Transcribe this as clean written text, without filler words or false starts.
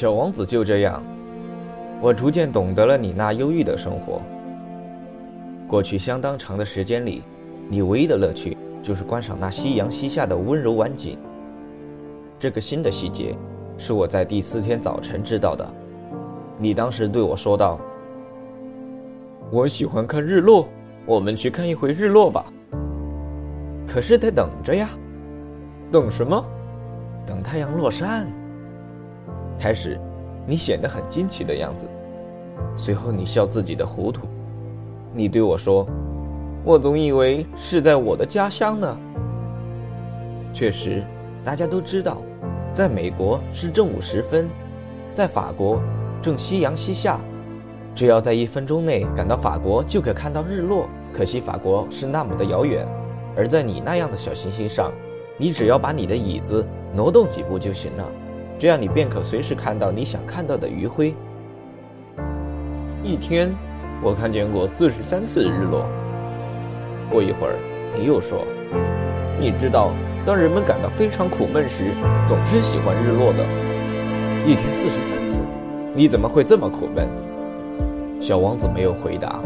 小王子就这样，我逐渐懂得了你那忧郁的生活。过去相当长的时间里，你唯一的乐趣就是观赏那夕阳西下的温柔晚景。这个新的细节是我在第4天早晨知道的。你当时对我说道：“我喜欢看日落，我们去看一回日落吧。”可是得等着呀。等什么？等太阳落山。开始你显得很惊奇的样子，随后你笑自己的糊涂。你对我说：“我总以为是在我的家乡呢。”确实，大家都知道，在美国是正午时分，在法国正夕阳西下，只要在1分钟内赶到法国就可看到日落。可惜法国是那么的遥远，而在你那样的小行星上，你只要把你的椅子挪动几步就行了，这样你便可随时看到你想看到的余晖。一天我看见过43次日落。过一会儿你又说：“你知道，当人们感到非常苦闷时，总是喜欢日落的。一天43次，你怎么会这么苦闷？”小王子没有回答。